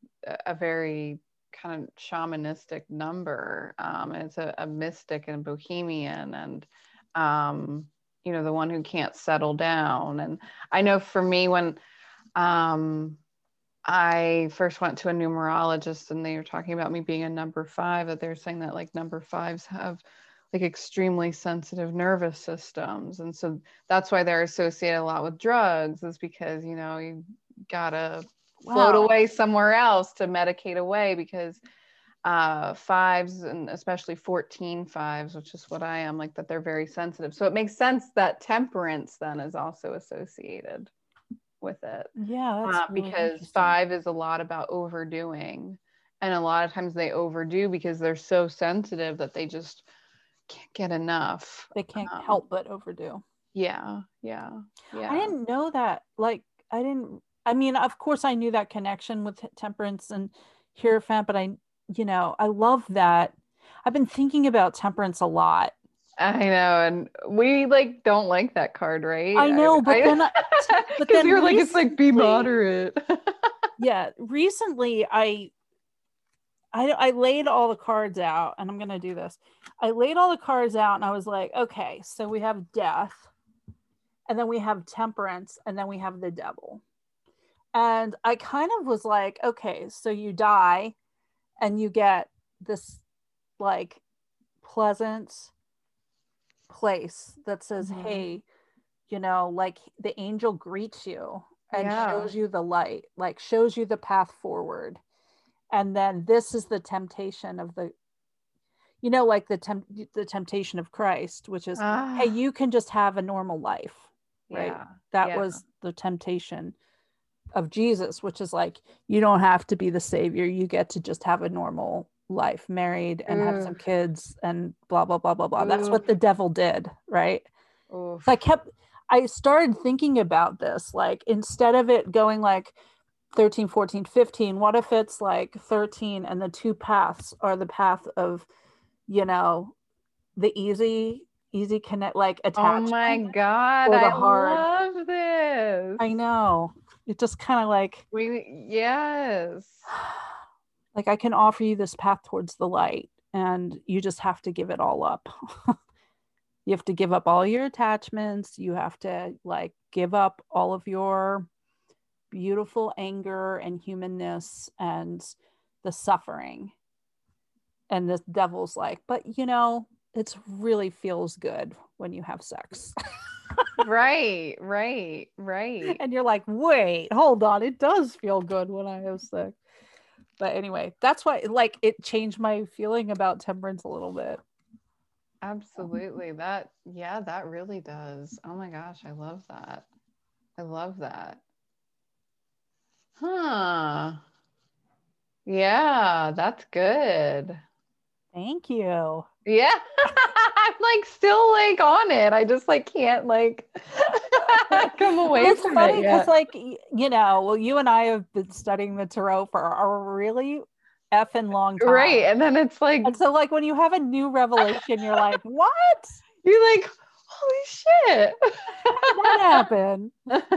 a very kind of shamanistic number. Um, and it's a, a mystic and Bohemian, and um, you know, the one who can't settle down. And I know for me, when um. I first went to a numerologist, and they were talking about me being a number five, that they were saying that like number fives have like extremely sensitive nervous systems. And so that's why they're associated a lot with drugs, is because, you know, you gotta wow. float away somewhere else to medicate away, because uh, fives, and especially fourteen fives, which is what I am, like that they're very sensitive. So it makes sense that temperance then is also associated with it. Yeah, that's uh, because really five is a lot about overdoing, and a lot of times they overdo because they're so sensitive that they just can't get enough. They can't um, help but overdo. Yeah, yeah, yeah. I didn't know that. Like, I didn't, I mean, of course I knew that connection with temperance and Hierophant, but I, you know, I love that. I've been thinking about temperance a lot. I know, and we like don't like that card, right? I know, but I, then, I, but then you're recently, like, it's like be moderate. Yeah, recently I, I, I laid all the cards out, and I'm gonna do this. I laid all the cards out, and I was like, okay, so we have death, and then we have temperance, and then we have the devil, and I kind of was like, okay, so you die, and you get this like pleasant place that says, mm-hmm. hey, you know, like the angel greets you and yeah. shows you the light, like shows you the path forward. And then this is the temptation of the, you know, like the temp the temptation of Christ, which is, ah. hey, you can just have a normal life, right? Yeah. That yeah. was the temptation of Jesus, which is like, you don't have to be the savior. You get to just have a normal life, married and Oof. Have some kids and blah blah blah blah blah. Oof. That's what the devil did, right? Oof. So I kept I started thinking about this, like instead of it going like thirteen, fourteen, fifteen, what if it's like thirteen and the two paths are the path of, you know, the easy easy connect, like attachment. Oh my god, I hard. Love this. I know, it just kind of like we yes like I can offer you this path towards the light, and you just have to give it all up. You have to give up all your attachments. You have to like give up all of your beautiful anger and humanness and the suffering. And the devil's like, but you know, it really feels good when you have sex. Right, right, right. And you're like, wait, hold on. It does feel good when I have sex. But anyway, that's why like it changed my feeling about temperance a little bit. Absolutely. That, yeah, that really does. Oh my gosh, I love that. I love that. Huh. Yeah, that's good. Thank you. Yeah. I'm like still like on it. I just like can't like come away it's from funny because it like, you know, well, you and I have been studying the tarot for a really effing long time, right? And then it's like, and so like when you have a new revelation, you're like, what? You're like, holy shit, how'd that happened? But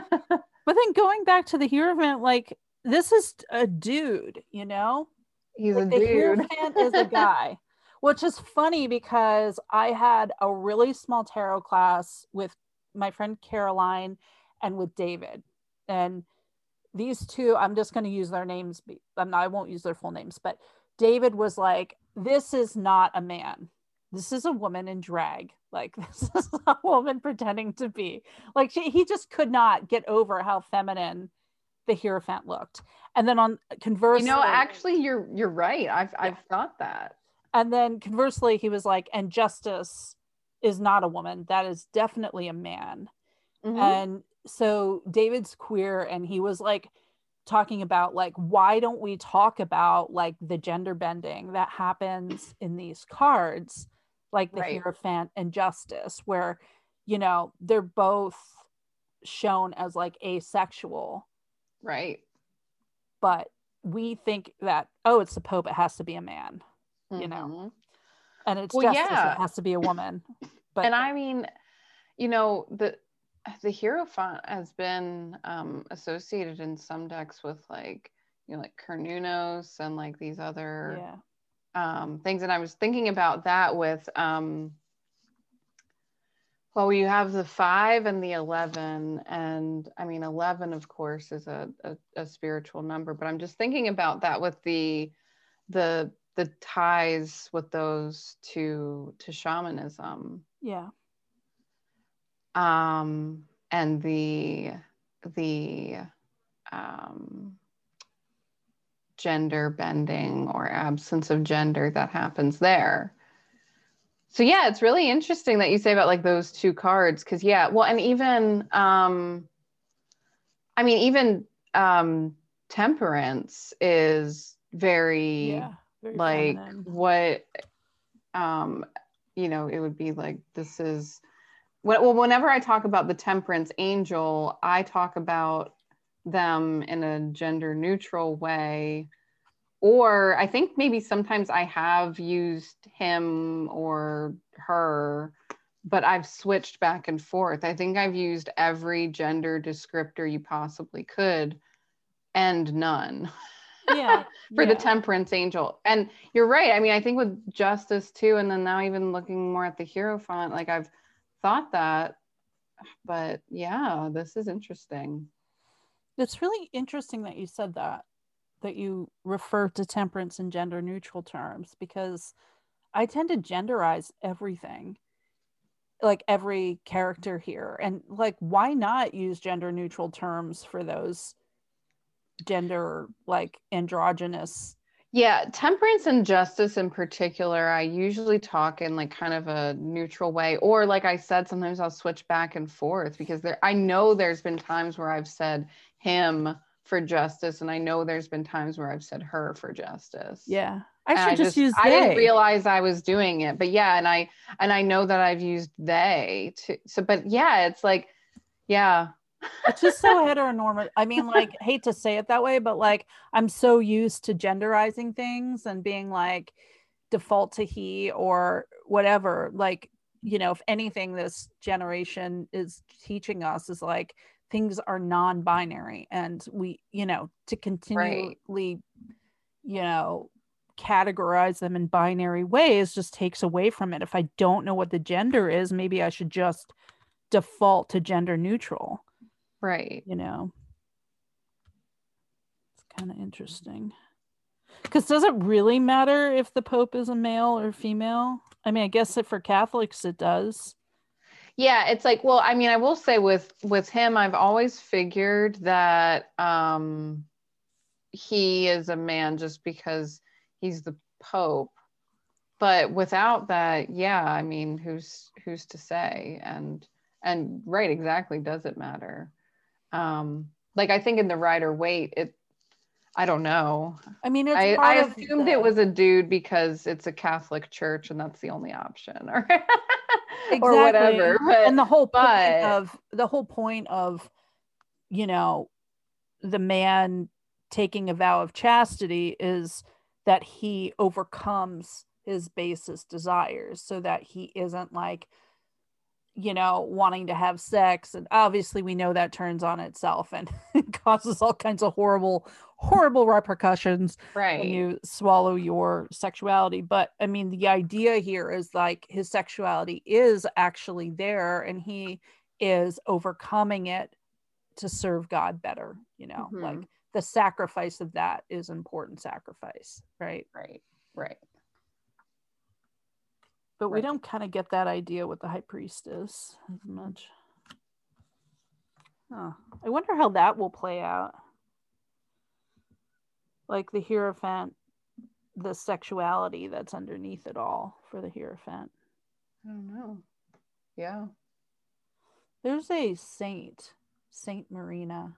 then going back to the Hierophant, like this is a dude, you know, he's like, a dude. The Hierophant is a guy. Which is funny because I had a really small tarot class with my friend Caroline and with David. And these two, I'm just going to use their names. I'm not, I won't use their full names, but David was like, this is not a man. This is a woman in drag. Like this is a woman pretending to be. Like she, he just could not get over how feminine the Hierophant looked. And then on conversely, you know, actually you're, you're right. I've, yeah. I've thought that. And then conversely, he was like, and justice is not a woman. That is definitely a man. Mm-hmm. And so David's queer, and he was like talking about like, why don't we talk about like the gender bending that happens in these cards, like the right. Hierophant and Justice, where, you know, they're both shown as like asexual. Right. But we think that, oh, it's the Pope. It has to be a man. You know, mm-hmm. and it's well, Justice, yeah. it has to be a woman. But and I mean, you know, the the Hierophant has been um, associated in some decks with like, you know, like Kernunos and like these other yeah. um, things. And I was thinking about that with, um, well, you have the five and the eleven, and I mean, eleven, of course, is a, a, a spiritual number. But I'm just thinking about that with the the the ties with those to to shamanism, yeah um and the the um gender bending or absence of gender that happens there. So yeah, it's really interesting that you say about like those two cards, because yeah, well, and even um I mean even um temperance is very yeah. Very like feminine. What um you know, it would be like, this is, well, whenever I talk about the temperance angel, I talk about them in a gender neutral way. Or I think maybe sometimes I have used him or her, but I've switched back and forth. I think I've used every gender descriptor you possibly could and none. Yeah. For yeah. the temperance angel. And you're right. I mean, I think with justice too, and then now even looking more at the hierophant, like I've thought that, but yeah, this is interesting. It's really interesting that you said that, that you refer to temperance in gender neutral terms, because I tend to genderize everything, like every character here. And like, why not use gender neutral terms for those gender, like androgynous? Yeah, temperance and justice in particular, I usually talk in like kind of a neutral way, or like I said, sometimes I'll switch back and forth, because there, I know there's been times where I've said him for justice, and I know there's been times where I've said her for justice. Yeah, I should I just, just use they. I didn't realize I was doing it, but yeah, and I and I know that I've used they too. So, but yeah, it's like, yeah. It's just so heteronormative. I mean, like, hate to say it that way, but like, I'm so used to genderizing things and being like default to he or whatever. Like, you know, if anything this generation is teaching us is like, things are non-binary, and we, you know, to continually, right. you know, categorize them in binary ways just takes away from it. If I don't know what the gender is, maybe I should just default to gender neutral. Right. You know, it's kind of interesting. Because does it really matter if the Pope is a male or female? I mean, I guess that for Catholics it does. Yeah, it's like, well, I mean, I will say with with him, I've always figured that um, he is a man just because he's the Pope. But without that, yeah, I mean, who's who's to say? And and right, exactly, does it matter? Um, like I think in the Rider Waite, it I don't know. I mean, it's I, I assumed the... it was a dude because it's a Catholic church and that's the only option, or exactly. or whatever. But, and the whole point but... of the whole point of, you know, the man taking a vow of chastity is that he overcomes his basest desires, so that he isn't like, you know, wanting to have sex. And obviously we know that turns on itself and causes all kinds of horrible, horrible repercussions right. when you swallow your sexuality. But I mean, the idea here is like his sexuality is actually there and he is overcoming it to serve God better. You know, mm-hmm. like the sacrifice of that is important sacrifice. Right. Right. Right. But we don't kind of get that idea with the high priestess as much. Huh. I wonder how that will play out. Like the hierophant, the sexuality that's underneath it all for the hierophant. I don't know. Yeah. There's a saint, Saint Marina.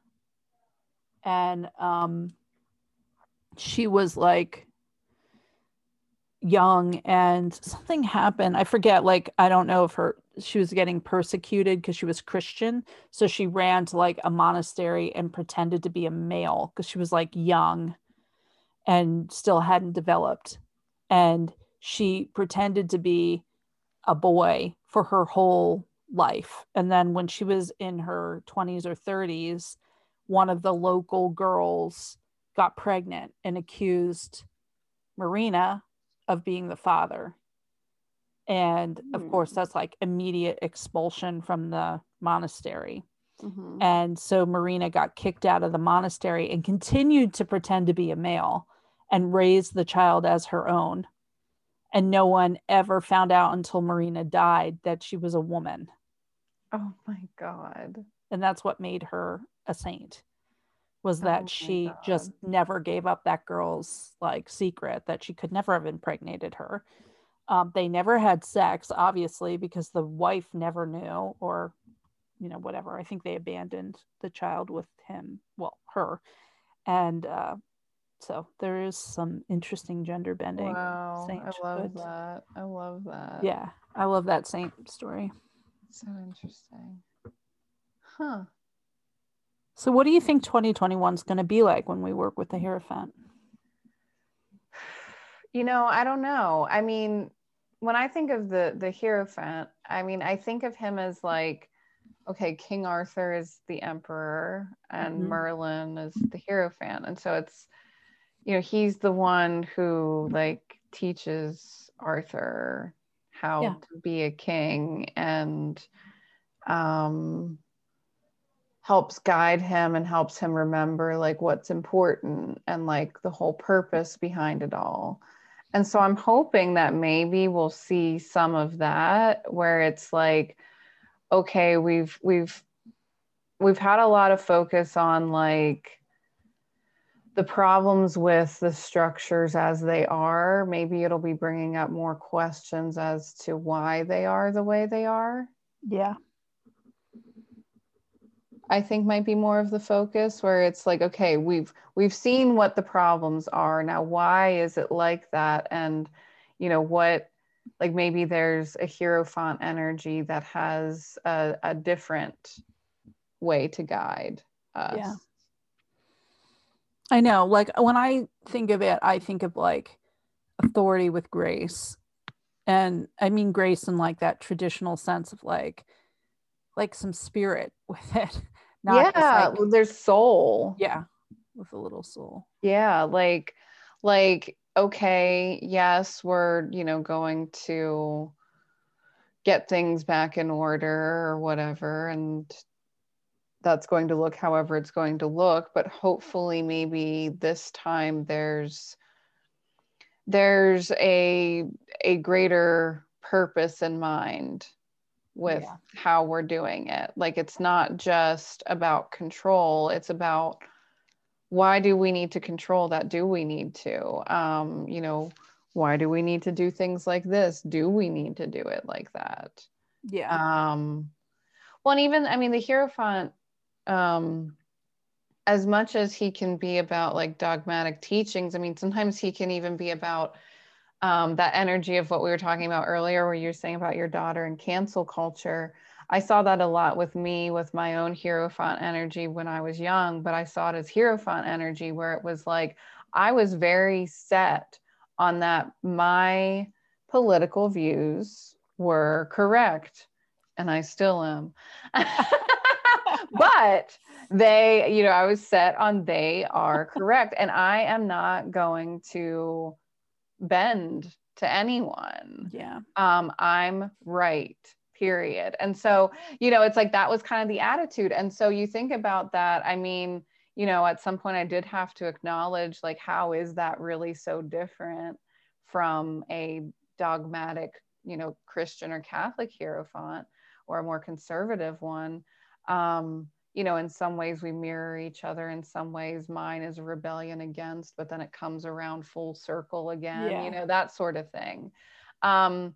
And um, she was like, young and something happened. I forget, like, I don't know if her, she was getting persecuted because she was Christian. So she ran to like a monastery and pretended to be a male because she was like young and still hadn't developed. And she pretended to be a boy for her whole life. And then when she was in her twenties or thirties, one of the local girls got pregnant and accused Marina of being the father, and of course that's like immediate expulsion from the monastery. Mm-hmm. And so Marina got kicked out of the monastery and continued to pretend to be a male and raised the child as her own, and no one ever found out until Marina died that she was a woman. Oh my God. And that's what made her a saint, was that oh she God. just never gave up that girl's like secret that she could never have impregnated her. Um, they never had sex, obviously, because the wife never knew, or, you know, whatever. I think they abandoned the child with him, well, her. And uh, So there is some interesting gender bending. Wow, Saint I love but, that. I love that. Yeah, I love that Saint story. So interesting. Huh. So what do you think twenty twenty-one is going to be like when we work with the Hierophant? You know, I don't know. I mean, when I think of the, the Hierophant, I mean, I think of him as like, okay, King Arthur is the emperor and mm-hmm. Merlin is the Hierophant. And so it's, you know, he's the one who like teaches Arthur how yeah. to be a king and um, helps guide him and helps him remember like what's important and like the whole purpose behind it all. And so I'm hoping that maybe we'll see some of that where it's like, okay, we've, we've, we've had a lot of focus on like the problems with the structures as they are. Maybe it'll be bringing up more questions as to why they are the way they are. Yeah. I think might be more of the focus where it's like, okay, we've, we've seen what the problems are. Now, why is it like that? And, you know, what, like maybe there's a Hierophant energy that has a, a different way to guide us. Yeah. I know, like when I think of it, I think of like authority with grace. And I mean, grace in like that traditional sense of like, like some spirit with it. Not yeah, like, well, there's soul. Yeah, with a little soul. Yeah, like, like, okay, yes, we're, you know, going to get things back in order or whatever. And that's going to look however it's going to look. But hopefully maybe this time there's, there's a, a greater purpose in mind with yeah. how we're doing it. Like it's not just about control, it's about why do we need to control that? Do we need to? Um, you know, why do we need to do things like this? Do we need to do it like that? Yeah. Um, well, and even, I mean, the Hierophant, um, as much as he can be about like dogmatic teachings, I mean, sometimes he can even be about Um, that energy of what we were talking about earlier, where you're saying about your daughter and cancel culture. I saw that a lot with me, with my own Hierophant energy when I was young, but I saw it as Hierophant energy where it was like, I was very set on that my political views were correct, and I still am. But they, you know, I was set on they are correct, and I am not going to bend to anyone. Yeah. Um, I'm right, period. And so, you know, it's like, that was kind of the attitude. And so you think about that. I mean, you know, at some point I did have to acknowledge like, how is that really so different from a dogmatic, you know, Christian or Catholic Hierophant or a more conservative one? Um, you know, in some ways we mirror each other. In some ways mine is a rebellion against, but then it comes around full circle again, yeah. you know, that sort of thing. Um,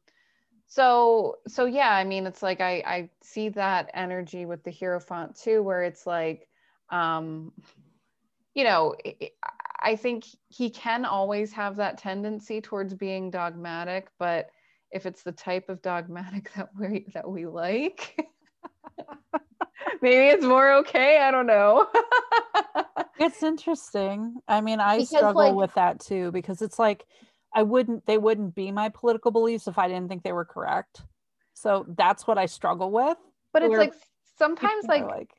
so, so yeah, I mean, it's like, I, I see that energy with the Hierophant too, where it's like, um, you know, I think he can always have that tendency towards being dogmatic, but if it's the type of dogmatic that we, that we like, maybe it's more okay. I don't know. It's interesting. I mean, I because struggle like, with that too, because it's like, I wouldn't, they wouldn't be my political beliefs if I didn't think they were correct. So that's what I struggle with. But it's like, sometimes like, like,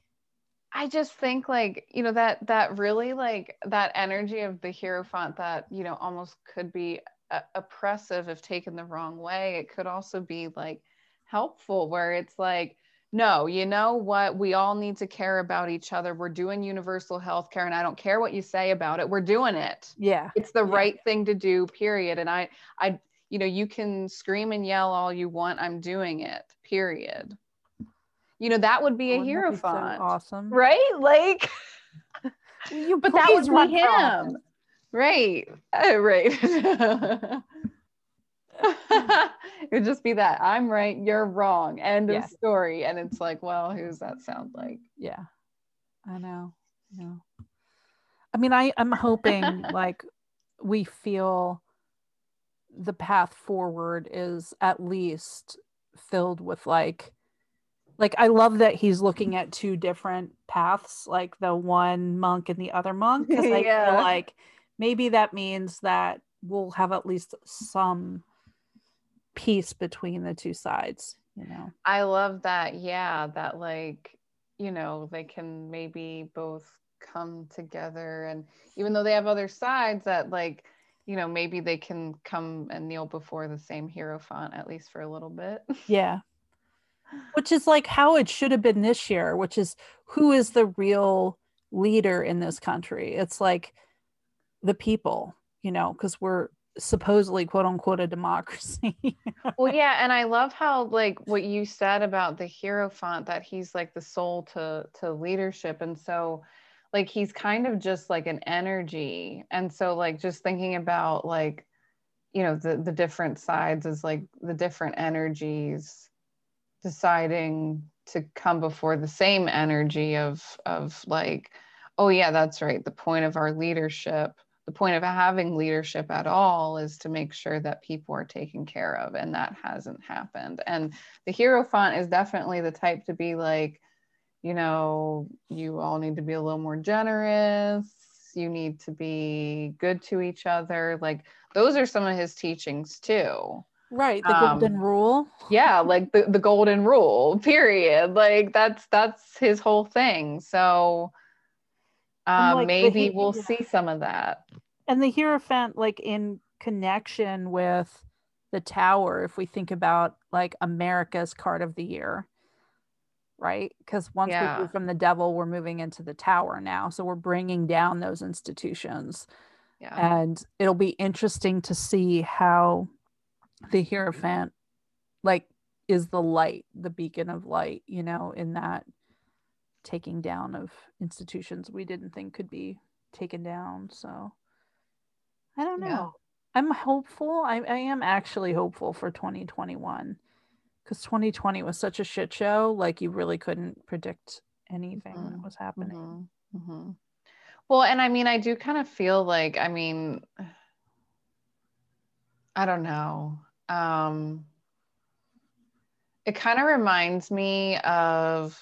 I just think like, you know, that, that really like that energy of the Hierophant that, you know, almost could be a- oppressive if taken the wrong way. It could also be like helpful where it's like, no, you know what? We all need to care about each other. We're doing universal health care, and I don't care what you say about it. We're doing it. Yeah. It's the yeah. right thing to do, period. And I, I, you know, you can scream and yell all you want. I'm doing it, period. You know, that would be Wouldn't a Hierophant. So awesome. Right? Like, you, but that would be him. Often. Right. Uh, right. It would just be that I'm right, you're wrong, end yeah. of story. And it's like, well, who's that sound like? Yeah, I know. No, I mean, I, I'm hoping like we feel the path forward is at least filled with like, like, I love that he's looking at two different paths, like the one monk and the other monk. Because I yeah. feel like maybe that means that we'll have at least some peace between the two sides, you know? I love that. Yeah. That like, you know, they can maybe both come together, and even though they have other sides, that like, you know, maybe they can come and kneel before the same Hierophant, at least for a little bit. Yeah. Which is like how it should have been this year, which is who is the real leader in this country? It's like the people, you know, because we're supposedly quote unquote a democracy. Well, yeah. And I love how like what you said about the Hierophant, that he's like the soul to, to leadership. And so like, he's kind of just like an energy. And so like, just thinking about like, you know, the, the different sides is like the different energies deciding to come before the same energy of of like, oh yeah, that's right, the point of our leadership, the point of having leadership at all is to make sure that people are taken care of, and that hasn't happened. And the Hierophant is definitely the type to be like, you know, you all need to be a little more generous, you need to be good to each other. Like those are some of his teachings too. Right, the golden um, rule. Yeah, like the, the golden rule, period. Like that's that's his whole thing. So uh, like maybe the, we'll yeah. see some of that. And the Hierophant, like in connection with the Tower, if we think about like America's card of the year, right? Because once yeah. we move from the devil, we're moving into the Tower now. So we're bringing down those institutions. Yeah. And it'll be interesting to see how the Hierophant like is the light, the beacon of light, you know, in that taking down of institutions we didn't think could be taken down. So I don't know. Yeah. I'm hopeful. I, I am actually hopeful for twenty twenty-one, because twenty twenty was such a shit show. Like you really couldn't predict anything mm-hmm. that was happening. Mm-hmm. Mm-hmm. Well, and I mean, I do kind of feel like, I mean, I don't know. Um, it kind of reminds me of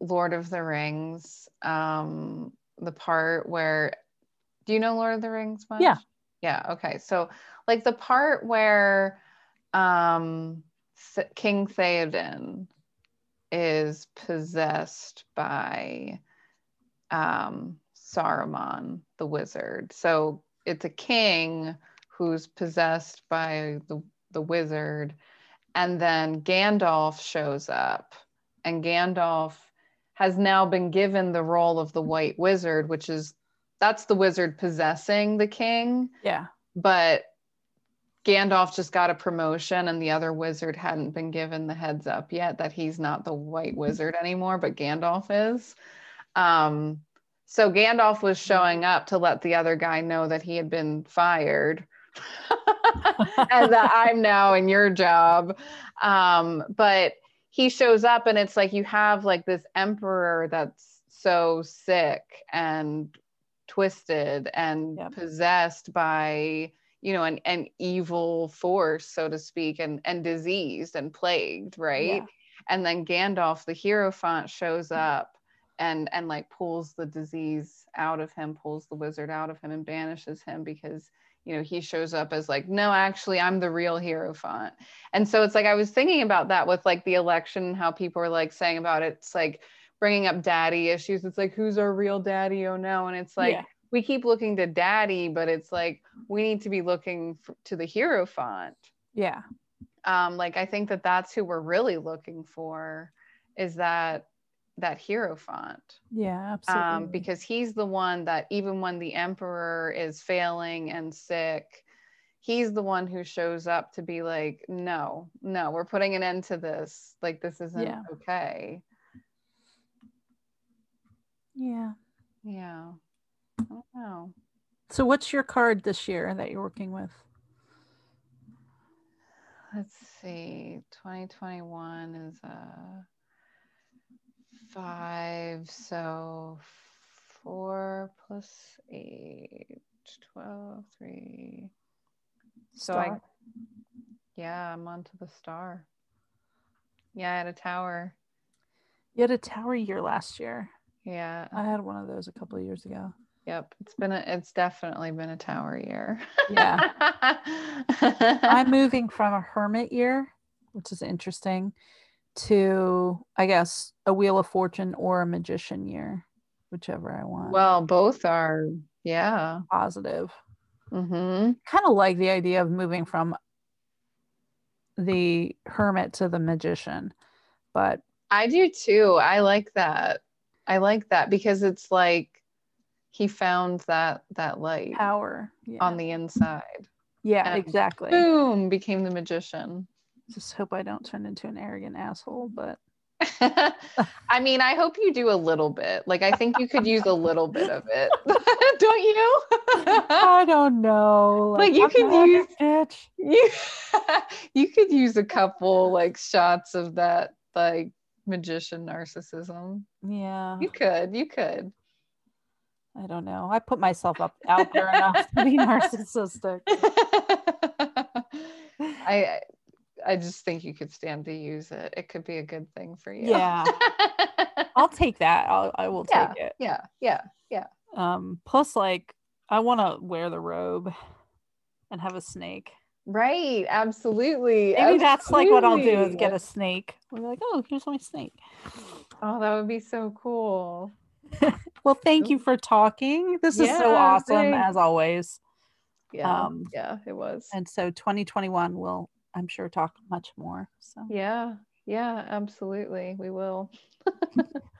Lord of the Rings, um, the part where, do you know Lord of the Rings much? Yeah. Yeah, okay. So like the part where um, King Theoden is possessed by um, Saruman, the wizard. So it's a king who's possessed by the, the wizard. And then Gandalf shows up, and Gandalf has now been given the role of the white wizard, which is, that's the wizard possessing the king. Yeah. But Gandalf just got a promotion, and the other wizard hadn't been given the heads up yet that he's not the white wizard anymore, but Gandalf is. Um, so Gandalf was showing up to let the other guy know that he had been fired. And that I'm now in your job. Um, but he shows up, and it's like you have like this emperor that's so sick and twisted and yep. possessed by, you know, an, an evil force, so to speak, and, and diseased and plagued, right? Yeah. And then Gandalf, the Hierophant, shows up and and like pulls the disease out of him, pulls the wizard out of him, and banishes him, because you know, he shows up as like, no, actually, I'm the real Hierophant. And so it's like, I was thinking about that with like the election, how people are like saying about it, it's like bringing up daddy issues. It's like, who's our real daddy? Oh no. And it's like, yeah. we keep looking to daddy, but it's like, we need to be looking for, to the Hierophant. Yeah. Um, like, I think that that's who we're really looking for, is that, that Hierophant. Yeah, absolutely. Um, because he's the one that even when the emperor is failing and sick, he's the one who shows up to be like, no, no, we're putting an end to this. Like, this isn't yeah. okay. Yeah. Yeah. I don't know. So what's your card this year that you're working with? Let's see. twenty twenty-one is a... Uh... Five, so four plus eight, twelve, three. Star. So I, yeah, I'm onto the star. Yeah, I had a tower. You had a tower year last year. Yeah. I had one of those a couple of years ago. Yep. It's been a, it's definitely been a tower year. Yeah. I'm moving from a hermit year, which is interesting, to, I guess, a Wheel of Fortune or a Magician year, whichever I want. Well, both are, yeah. Positive. Mm-hmm. Kind of like the idea of moving from the hermit to the magician, but I do too. I like that. I like that because it's like he found that that light power yeah. on the inside. Yeah, and exactly. Boom, became the magician. Just hope I don't turn into an arrogant asshole, but I mean, I hope you do a little bit. Like, I think you could use a little bit of it. Don't you? I don't know. Like, like you could use bitch. You, you could use a couple like shots of that like magician narcissism. Yeah. You could. You could. I don't know. I put myself up out there enough to be narcissistic. I I just think you could stand to use it. It could be a good thing for you. Yeah. I'll take that. I'll, I will yeah, take it. Yeah. Yeah. Yeah. Um, plus, like, I want to wear the robe and have a snake. Right. Absolutely. Maybe absolutely. That's like what I'll do is get a snake. We're like, oh, here's my snake. Oh, that would be so cool. Well, thank you for talking. This yeah, is so awesome thanks. As always. Yeah. Um, yeah, it was. And so twenty twenty-one will, I'm sure, talk much more. So yeah, yeah, absolutely. We will.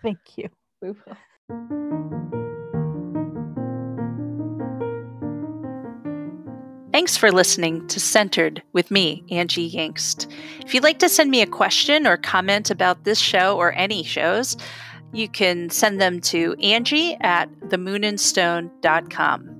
Thank you. We will. Thanks for listening to Centered with me, Angie Yingst. If you'd like to send me a question or comment about this show or any shows, you can send them to Angie at the moon and stone dot com.